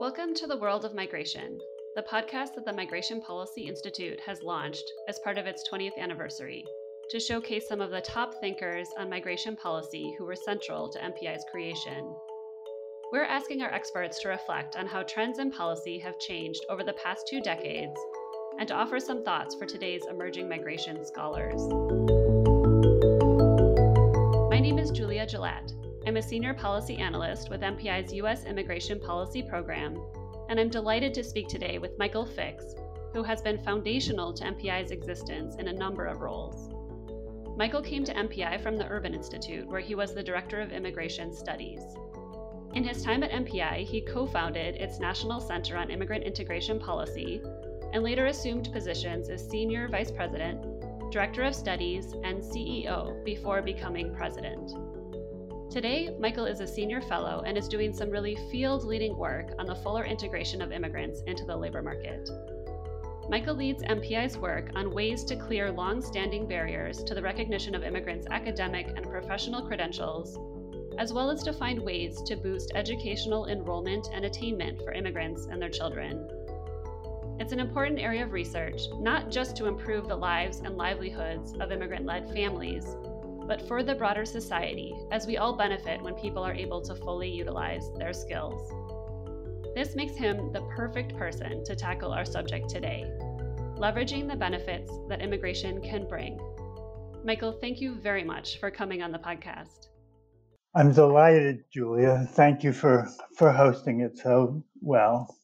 Welcome to the World of Migration, the podcast that the Migration Policy Institute has launched as part of its 20th anniversary to showcase some of the top thinkers on migration policy who were central to MPI's creation. We're asking our experts to reflect on how trends in policy have changed over the past 2 decades and to offer some thoughts for today's emerging migration scholars. My name is Julia Gillette. I'm a senior policy analyst with MPI's U.S. Immigration Policy Program, and I'm delighted to speak today with Michael Fix, who has been foundational to MPI's existence in a number of roles. Michael came to MPI from the Urban Institute, where he was the Director of Immigration Studies. In his time at MPI, he co-founded its National Center on Immigrant Integration Policy, and later assumed positions as Senior Vice President, Director of Studies, and CEO before becoming President. Today, Michael is a senior fellow and is doing some really field-leading work on the fuller integration of immigrants into the labor market. Michael leads MPI's work on ways to clear long-standing barriers to the recognition of immigrants' academic and professional credentials, as well as to find ways to boost educational enrollment and attainment for immigrants and their children. It's an important area of research, not just to improve the lives and livelihoods of immigrant-led families, but for the broader society, as we all benefit when people are able to fully utilize their skills. This makes him the perfect person to tackle our subject today, leveraging the benefits that immigration can bring. Michael, thank you very much for coming on the podcast. I'm delighted, Julia. Thank you for hosting it so well.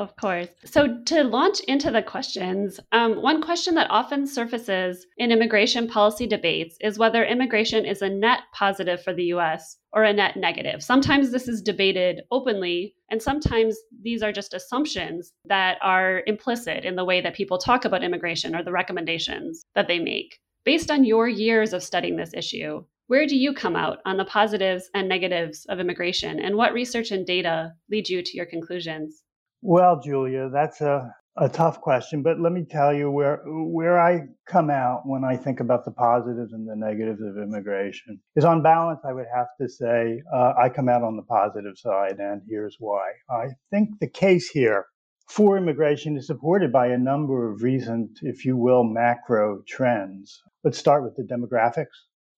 Of course. So to launch into the questions, one question that often surfaces in immigration policy debates is whether immigration is a net positive for the U.S. or a net negative. Sometimes this is debated openly, and sometimes these are just assumptions that are implicit in the way that people talk about immigration or the recommendations that they make. Based on your years of studying this issue, where do you come out on the positives and negatives of immigration, and what research and data lead you to your conclusions? Well, Julia, that's a tough question, but let me tell you where I come out when I think about the positives and the negatives of immigration. Is on balance, I would have to say I come out on the positive side, and here's why. I think the case here for immigration is supported by a number of recent, if you will, macro trends. Let's start with the demographics.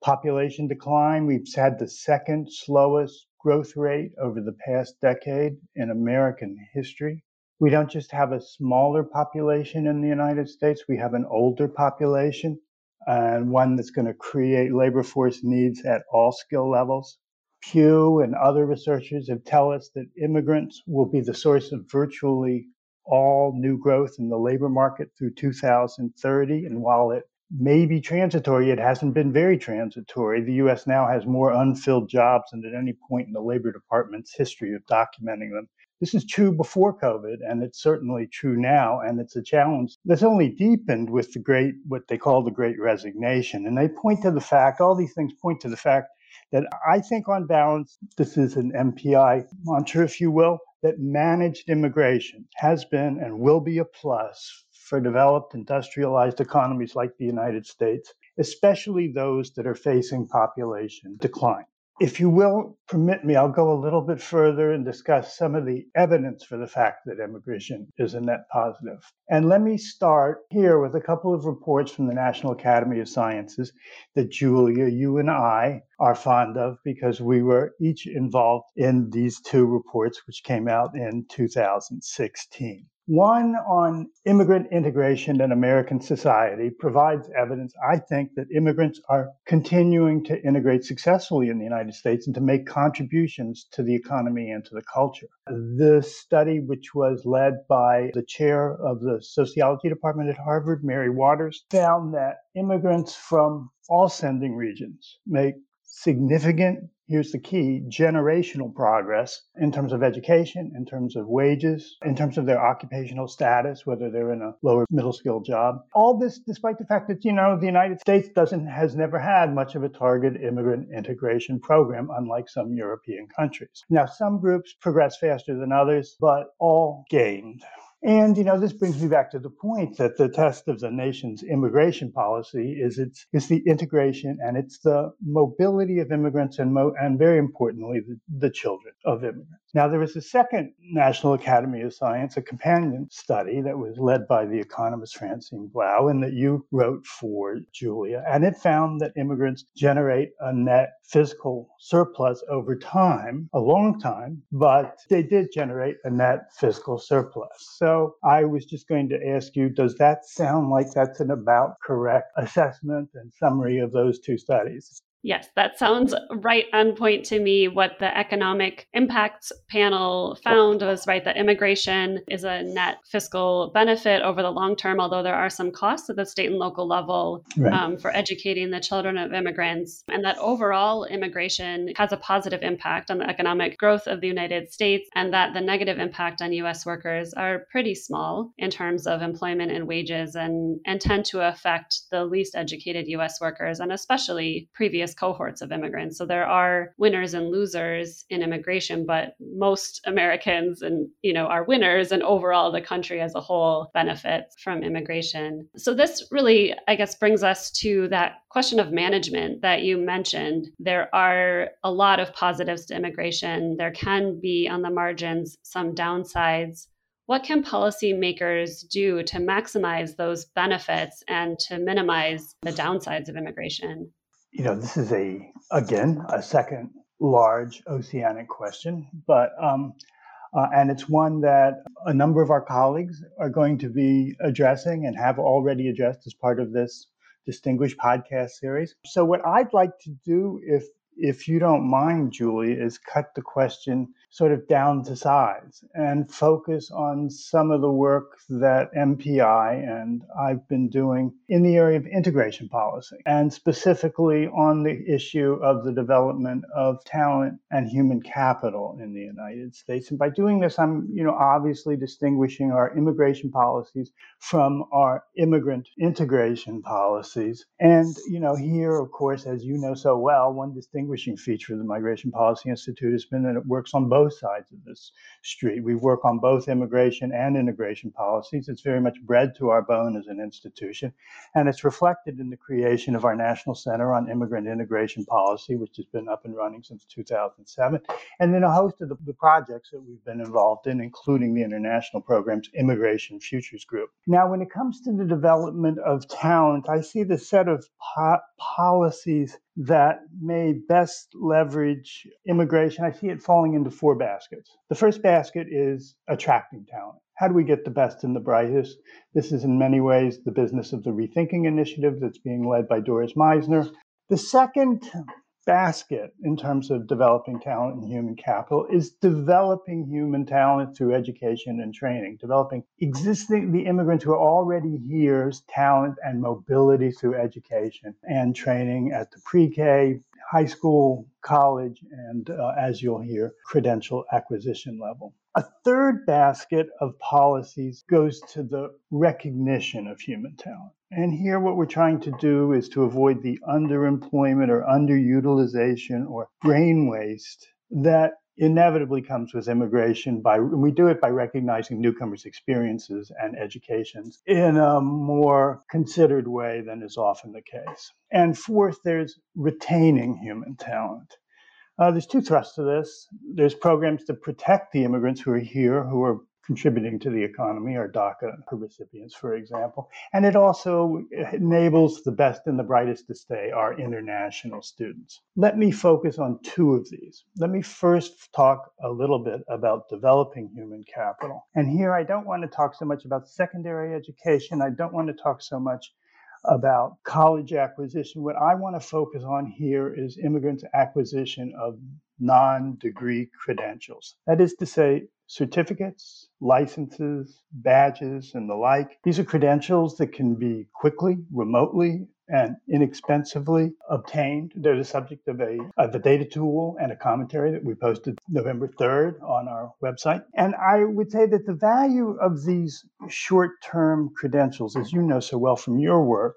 Population decline, we've had the second slowest growth rate over the past decade in American history. We don't just have a smaller population in the United States, we have an older population, and one that's going to create labor force needs at all skill levels. Pew and other researchers have tell us that immigrants will be the source of virtually all new growth in the labor market through 2030, and while it may be transitory, it hasn't been very transitory. The U.S. now has more unfilled jobs than at any point in the Labor Department's history of documenting them. This is true before COVID, and it's certainly true now, and it's a challenge that's only deepened with the great, what they call the Great Resignation. And they point to the fact, all these things point to the fact that I think on balance, this is an MPI mantra, if you will, that managed immigration has been and will be a plus for developed industrialized economies like the United States, especially those that are facing population decline. If you will permit me, I'll go a little bit further and discuss some of the evidence for the fact that immigration is a net positive. And let me start here with a couple of reports from the National Academy of Sciences that Julia, you and I are fond of because we were each involved in these two reports, which came out in 2016. One on immigrant integration in American society provides evidence, I think, that immigrants are continuing to integrate successfully in the United States and to make contributions to the economy and to the culture. The study, which was led by the chair of the sociology department at Harvard, Mary Waters, found that immigrants from all sending regions make significant, here's the key, generational progress in terms of education, in terms of wages, in terms of their occupational status, whether they're in a lower middle skill job. All this despite the fact that, the United States has never had much of a targeted immigrant integration program, unlike some European countries. Now, some groups progress faster than others, but all gained. And, this brings me back to the point that the test of the nation's immigration policy is it's the integration and it's the mobility of immigrants and very importantly, the children of immigrants. Now, there was a second National Academy of Science, a companion study that was led by the economist Francine Blau and that you wrote for, Julia, and it found that immigrants generate a net fiscal surplus over time, a long time, but they did generate a net fiscal surplus. So I was just going to ask you, does that sound like that's an about correct assessment and summary of those two studies? Yes, that sounds right on point to me. What the Economic Impacts Panel found was right, that immigration is a net fiscal benefit over the long term, although there are some costs at the state and local level for educating the children of immigrants, and that overall immigration has a positive impact on the economic growth of the United States, and that the negative impact on U.S. workers are pretty small in terms of employment and wages and tend to affect the least educated U.S. workers and especially previous cohorts of immigrants. So there are winners and losers in immigration, but most Americans and are winners, and overall the country as a whole benefits from immigration. So this really, I guess, brings us to that question of management that you mentioned. There are a lot of positives to immigration. There can be on the margins some downsides. What can policymakers do to maximize those benefits and to minimize the downsides of immigration? This is a second large oceanic question, but and it's one that a number of our colleagues are going to be addressing and have already addressed as part of this distinguished podcast series. So what I'd like to do, if you don't mind, Julia, is cut the question sort of down to size and focus on some of the work that MPI and I've been doing in the area of integration policy, and specifically on the issue of the development of talent and human capital in the United States. And by doing this, I'm, obviously distinguishing our immigration policies from our immigrant integration policies. And, here, of course, as you know so well, one distinguishing feature of the Migration Policy Institute has been that it works on both sides of this street. We work on both immigration and integration policies. It's very much bred to our bone as an institution, and it's reflected in the creation of our National Center on Immigrant Integration Policy, which has been up and running since 2007, and then a host of the projects that we've been involved in, including the international program's Immigration Futures Group. Now, when it comes to the development of talent, I see the set of policies that may best leverage immigration. I see it falling into four baskets. The first basket is attracting talent. How do we get the best and the brightest? This is in many ways the business of the Rethinking Initiative that's being led by Doris Meisner. The second basket in terms of developing talent and human capital is developing human talent through education and training, developing the immigrants who are already here's talent and mobility through education and training at the pre-K, high school, college, and as you'll hear, credential acquisition level. A third basket of policies goes to the recognition of human talent. And here what we're trying to do is to avoid the underemployment or underutilization or brain waste that inevitably comes with immigration. We do it by recognizing newcomers' experiences and educations in a more considered way than is often the case. And fourth, there's retaining human talent. There's two thrusts to this. There's programs to protect the immigrants who are here, who are contributing to the economy, or DACA recipients, for example. And it also enables the best and the brightest to stay, our international students. Let me focus on two of these. Let me first talk a little bit about developing human capital. And here I don't want to talk so much about secondary education. I don't want to talk so much about college acquisition. What I want to focus on here is immigrants' acquisition of non-degree credentials. That is to say, certificates, licenses, badges, and the like. These are credentials that can be quickly, remotely, and inexpensively obtained. They're the subject of a data tool and a commentary that we posted November 3rd on our website. And I would say that the value of these short-term credentials, as you know so well from your work,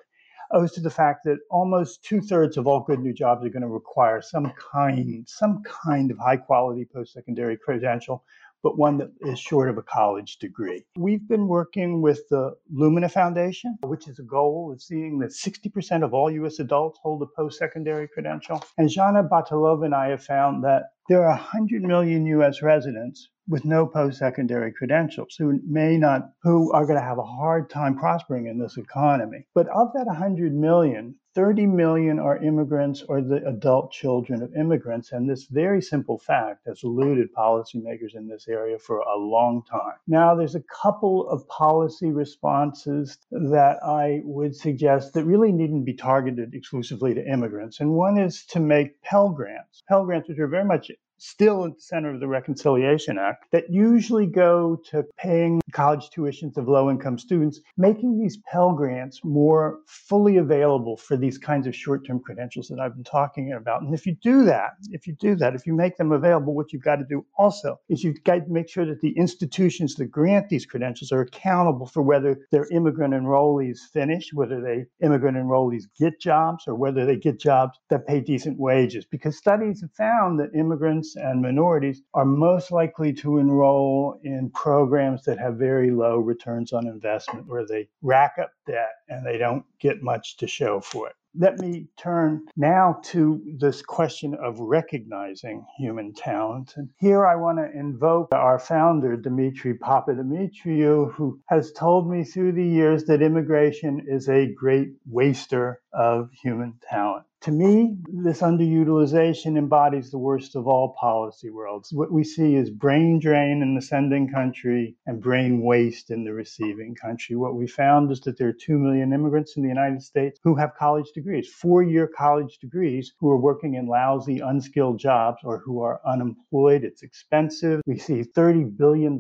owes to the fact that almost 2/3 of all good new jobs are going to require some kind of high-quality post-secondary credential but one that is short of a college degree. We've been working with the Lumina Foundation, which is a goal of seeing that 60% of all U.S. adults hold a post-secondary credential. And Jana Batalov and I have found that there are 100 million U.S. residents with no post-secondary credentials who are going to have a hard time prospering in this economy. But of that 100 million, 30 million are immigrants or the adult children of immigrants, and this very simple fact has eluded policymakers in this area for a long time. Now, there's a couple of policy responses that I would suggest that really needn't be targeted exclusively to immigrants, and one is to make Pell Grants. Pell Grants, which are very much still at the center of the Reconciliation Act, that usually go to paying college tuitions of low-income students, making these Pell Grants more fully available for these kinds of short-term credentials that I've been talking about. And if you make them available, what you've got to do also is you've got to make sure that the institutions that grant these credentials are accountable for whether their immigrant enrollees finish, whether they immigrant enrollees get jobs, or whether they get jobs that pay decent wages. Because studies have found that immigrants and minorities are most likely to enroll in programs that have very low returns on investment, where they rack up debt and they don't get much to show for it. Let me turn now to this question of recognizing human talent. And here I want to invoke our founder, Dimitri Papadimitriou, who has told me through the years that immigration is a great waster of human talent. To me, this underutilization embodies the worst of all policy worlds. What we see is brain drain in the sending country and brain waste in the receiving country. What we found is that there are 2 million immigrants in the United States who have college degrees, four-year college degrees, who are working in lousy, unskilled jobs or who are unemployed. It's expensive. We see $30 billion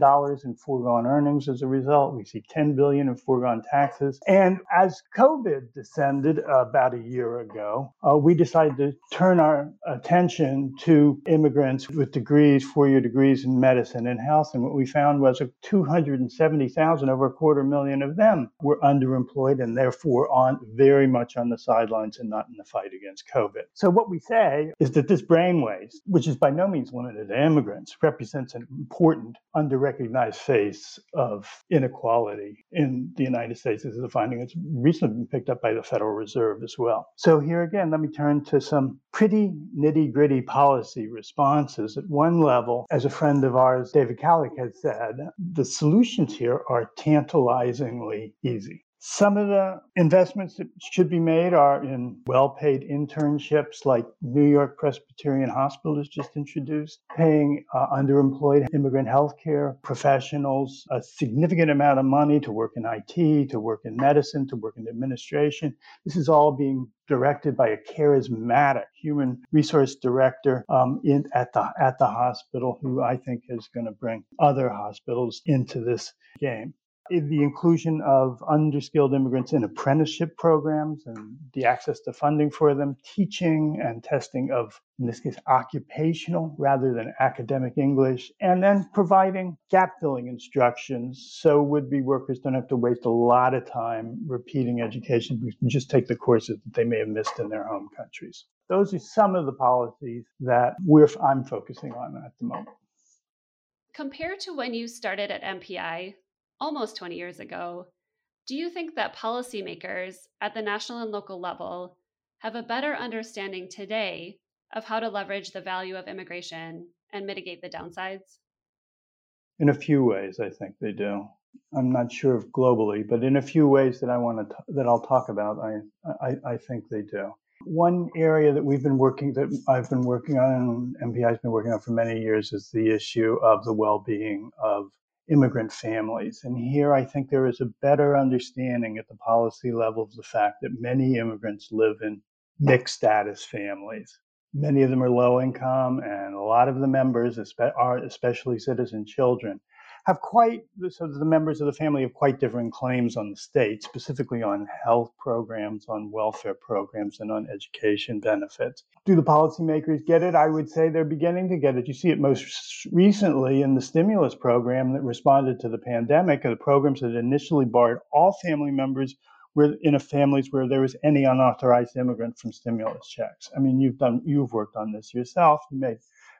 in foregone earnings as a result. We see $10 billion in foregone taxes. And as COVID descended about a year ago, we decided to turn our attention to immigrants with degrees, four-year degrees in medicine and health. And what we found was 270,000, over 250,000 of them were underemployed and therefore very much on the sidelines and not in the fight against COVID. So what we say is that this brain waste, which is by no means limited to immigrants, represents an important underrecognized phase of inequality in the United States. This is a finding that's recently been picked up by the Federal Reserve as well. So here again, let me turn to some pretty nitty-gritty policy responses. At one level, as a friend of ours, David Kallick, has said, the solutions here are tantalizingly easy. Some of the investments that should be made are in well-paid internships, like New York Presbyterian Hospital has just introduced, paying underemployed immigrant healthcare professionals a significant amount of money to work in IT, to work in medicine, to work in administration. This is all being directed by a charismatic human resource director at the hospital, who I think is going to bring other hospitals into this game. The inclusion of underskilled immigrants in apprenticeship programs and the access to funding for them, teaching and testing of, in this case, occupational rather than academic English, and then providing gap-filling instructions so would-be workers don't have to waste a lot of time repeating education. We can just take the courses that they may have missed in their home countries. Those are some of the policies that I'm focusing on at the moment. Compared to when you started at MPI, almost 20 years ago, do you think that policymakers at the national and local level have a better understanding today of how to leverage the value of immigration and mitigate the downsides? In a few ways, I think they do. I'm not sure if globally, but in a few ways that I'll talk about, I think they do. One area that I've been working on, and MPI's been working on for many years, is the issue of the well-being of immigrant families. And here I think there is a better understanding at the policy level of the fact that many immigrants live in mixed status families. Many of them are low income, and a lot of the members are, especially citizen children, the members of the family have quite different claims on the state, specifically on health programs, on welfare programs, and on education benefits. Do the policymakers get it? I would say they're beginning to get it. You see it most recently in the stimulus program that responded to the pandemic, and the programs that initially barred all family members families where there was any unauthorized immigrant from stimulus checks. I mean, you've worked on this yourself. You may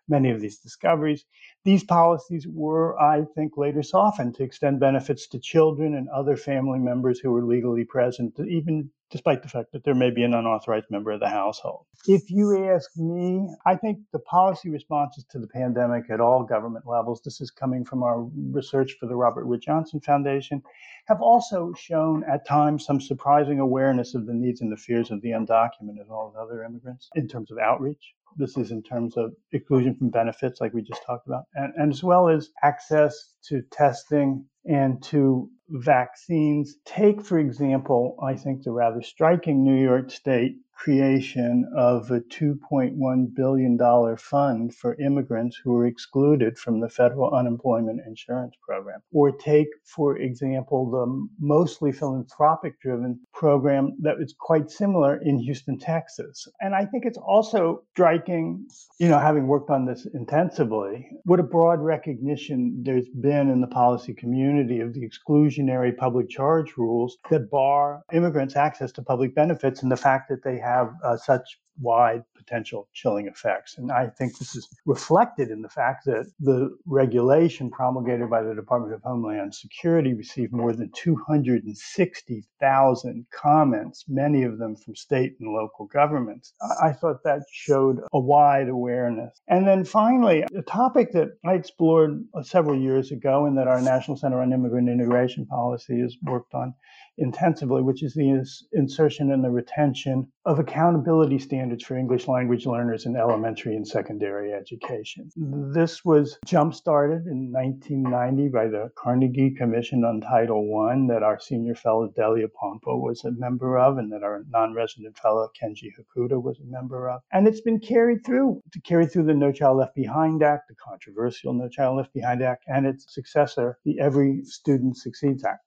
many of these discoveries. These policies were, I think, later softened to extend benefits to children and other family members who were legally present, even despite the fact that there may be an unauthorized member of the household. If you ask me, I think the policy responses to the pandemic at all government levels, this is coming from our research for the Robert Wood Johnson Foundation, have also shown at times some surprising awareness of the needs and the fears of the undocumented and all the other immigrants in terms of outreach. This is in terms of exclusion from benefits, like we just talked about, and as well as access to testing and to vaccines. Take, for example, I think the rather striking New York State creation of a $2.1 billion fund for immigrants who were excluded from the federal unemployment insurance program. Or take, for example, the mostly philanthropic-driven program that was quite similar in Houston, Texas. And I think it's also striking, having worked on this intensively, what a broad recognition there's been in the policy community of the exclusionary public charge rules that bar immigrants access to public benefits and the fact that they have such wide potential chilling effects. And I think this is reflected in the fact that the regulation promulgated by the Department of Homeland Security received more than 260,000 comments, many of them from state and local governments. I thought that showed a wide awareness. And then finally, a topic that I explored several years ago and that our National Center on Immigrant Integration Policy has worked on intensively, which is the insertion and the retention of accountability standards for English language learners in elementary and secondary education. This was jump-started in 1990 by the Carnegie Commission on Title I that our senior fellow Delia Pompa was a member of and that our non-resident fellow Kenji Hakuta was a member of. And it's been carried through the No Child Left Behind Act, the controversial No Child Left Behind Act, and its successor, the Every Student Succeeds Act.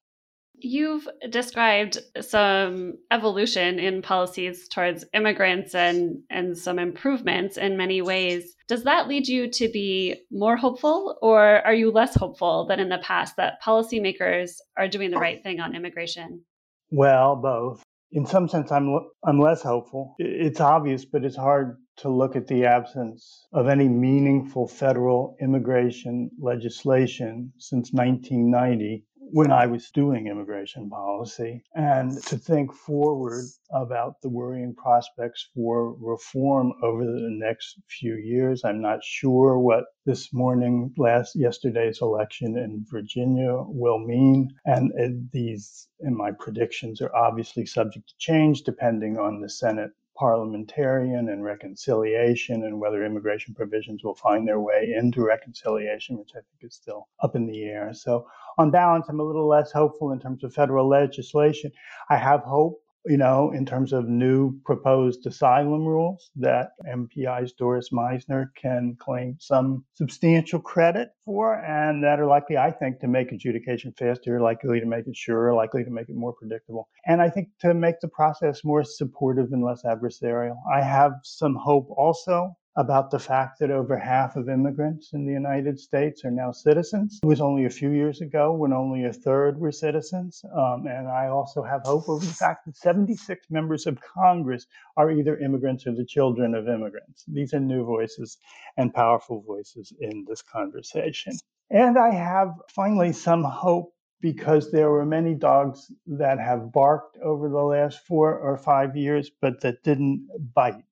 You've described some evolution in policies towards immigrants and some improvements in many ways. Does that lead you to be more hopeful, or are you less hopeful than in the past that policymakers are doing the right thing on immigration? Well, both. In some sense, I'm less hopeful. It's obvious, but it's hard to look at the absence of any meaningful federal immigration legislation since 1990. When I was doing immigration policy, and to think forward about the worrying prospects for reform over the next few years. I'm not sure what this morning, yesterday's election in Virginia will mean. And these, in my predictions, are obviously subject to change depending on the Senate parliamentarian and reconciliation and whether immigration provisions will find their way into reconciliation, which I think is still up in the air. So on balance, I'm a little less hopeful in terms of federal legislation. I have hope, in terms of new proposed asylum rules that MPI's Doris Meisner can claim some substantial credit for and that are likely, I think, to make adjudication faster, likely to make it surer, likely to make it more predictable. And I think to make the process more supportive and less adversarial. I have some hope also about the fact that over half of immigrants in the United States are now citizens. It was only a few years ago when only a third were citizens. And I also have hope over the fact that 76 members of Congress are either immigrants or the children of immigrants. These are new voices and powerful voices in this conversation. And I have finally some hope because there were many dogs that have barked over the last 4 or 5 years, but that didn't bite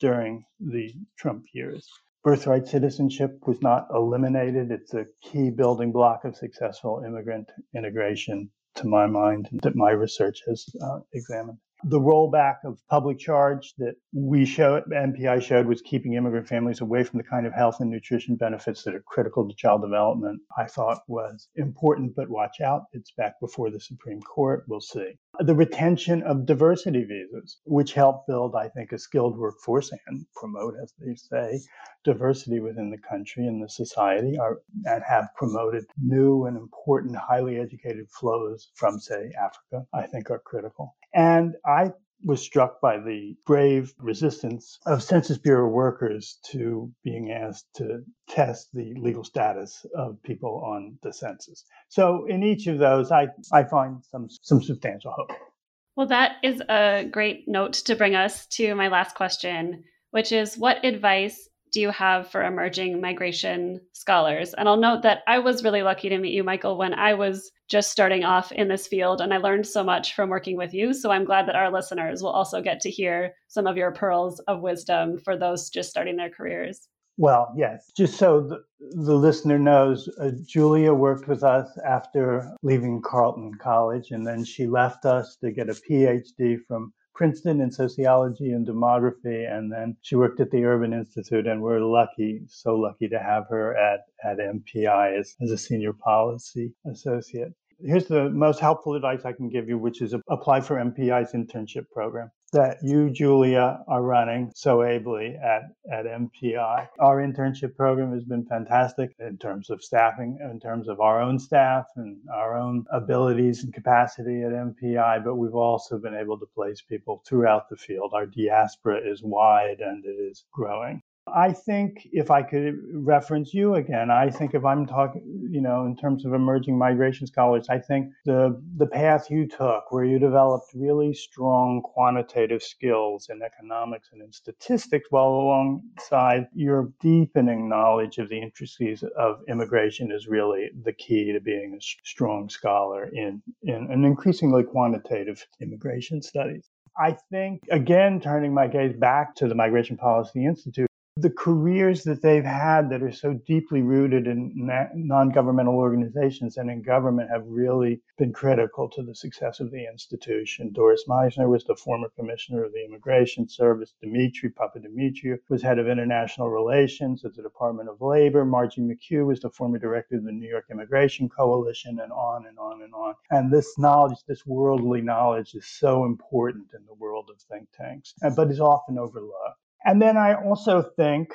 during the Trump years. Birthright citizenship was not eliminated. It's a key building block of successful immigrant integration, to my mind, that my research has examined. The rollback of public charge that MPI showed was keeping immigrant families away from the kind of health and nutrition benefits that are critical to child development, I thought was important, but watch out. It's back before the Supreme Court. We'll see. The retention of diversity visas, which help build, I think, a skilled workforce and promote, as they say, diversity within the country and the society and have promoted new and important highly educated flows from, say, Africa, I think are critical. And I was struck by the brave resistance of Census Bureau workers to being asked to test the legal status of people on the census. So in each of those, I find some substantial hope. Well, that is a great note to bring us to my last question, which is what advice do you have for emerging migration scholars? And I'll note that I was really lucky to meet you, Michael, when I was just starting off in this field, and I learned so much from working with you. So I'm glad that our listeners will also get to hear some of your pearls of wisdom for those just starting their careers. Well, yes. Just so the listener knows, Julia worked with us after leaving Carleton College, and then she left us to get a PhD from Princeton in sociology and demography, and then she worked at the Urban Institute, and we're lucky, so lucky to have her at MPI as a senior policy associate. Here's the most helpful advice I can give you, which is apply for MPI's internship program that you, Julia, are running so ably at MPI. Our internship program has been fantastic in terms of staffing, in terms of our own staff and our own abilities and capacity at MPI, but we've also been able to place people throughout the field. Our diaspora is wide and it is growing. I think if I could reference you again, I think if I'm talking, you know, in terms of emerging migration scholars, I think the path you took where you developed really strong quantitative skills in economics and in statistics while alongside your deepening knowledge of the intricacies of immigration is really the key to being a strong scholar in an increasingly quantitative immigration studies. I think, again, turning my gaze back to the Migration Policy Institute, the careers that they've had that are so deeply rooted in non-governmental organizations and in government have really been critical to the success of the institution. Doris Meisner was the former commissioner of the Immigration Service. Dimitri Papadimitriou was head of international relations at the Department of Labor. Margie McHugh was the former director of the New York Immigration Coalition, and on and on and on. And this knowledge, this worldly knowledge, is so important in the world of think tanks, but is often overlooked. And then I also think,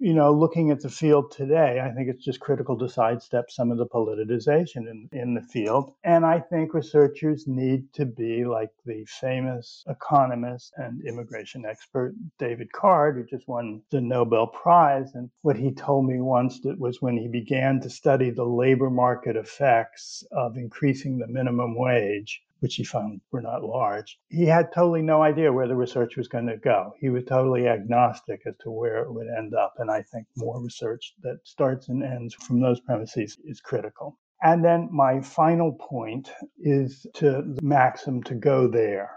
you know, looking at the field today, I think it's just critical to sidestep some of the politicization in the field. And I think researchers need to be like the famous economist and immigration expert, David Card, who just won the Nobel Prize. And what he told me once was when he began to study the labor market effects of increasing the minimum wage, which he found were not large, he had totally no idea where the research was going to go. He was totally agnostic as to where it would end up. And I think more research that starts and ends from those premises is critical. And then my final point is to the maxim to go there.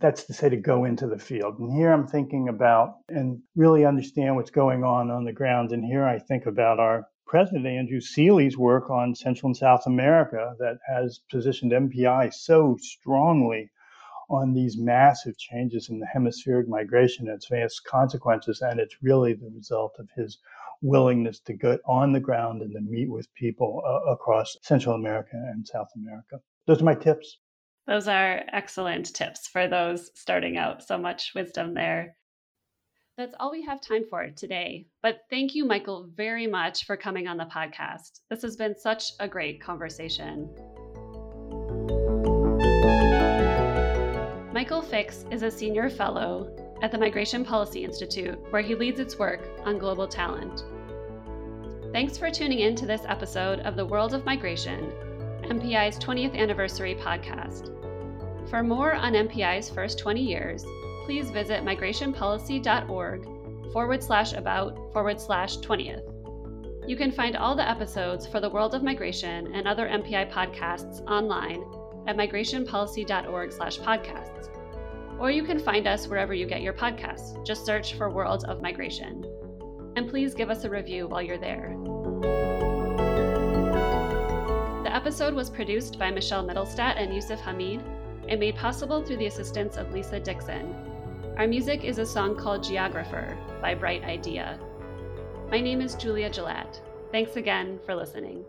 That's to say to go into the field. And here I'm thinking about and really understand what's going on the ground. And here I think about our President Andrew Seeley's work on Central and South America that has positioned MPI so strongly on these massive changes in the hemispheric migration and its vast consequences. And it's really the result of his willingness to go on the ground and to meet with people across Central America and South America. Those are my tips. Those are excellent tips for those starting out. So much wisdom there. That's all we have time for today. But thank you, Michael, very much for coming on the podcast. This has been such a great conversation. Michael Fix is a senior fellow at the Migration Policy Institute, where he leads its work on global talent. Thanks for tuning in to this episode of The World of Migration, MPI's 20th anniversary podcast. For more on MPI's first 20 years, please visit migrationpolicy.org/about/20th. You can find all the episodes for The World of Migration and other MPI podcasts online at migrationpolicy.org/podcasts. Or you can find us wherever you get your podcasts. Just search for World of Migration. And please give us a review while you're there. The episode was produced by Michelle Middlestadt and Yusuf Hamid and made possible through the assistance of Lisa Dixon. Our music is a song called Geographer by Bright Idea. My name is Julia Gillette. Thanks again for listening.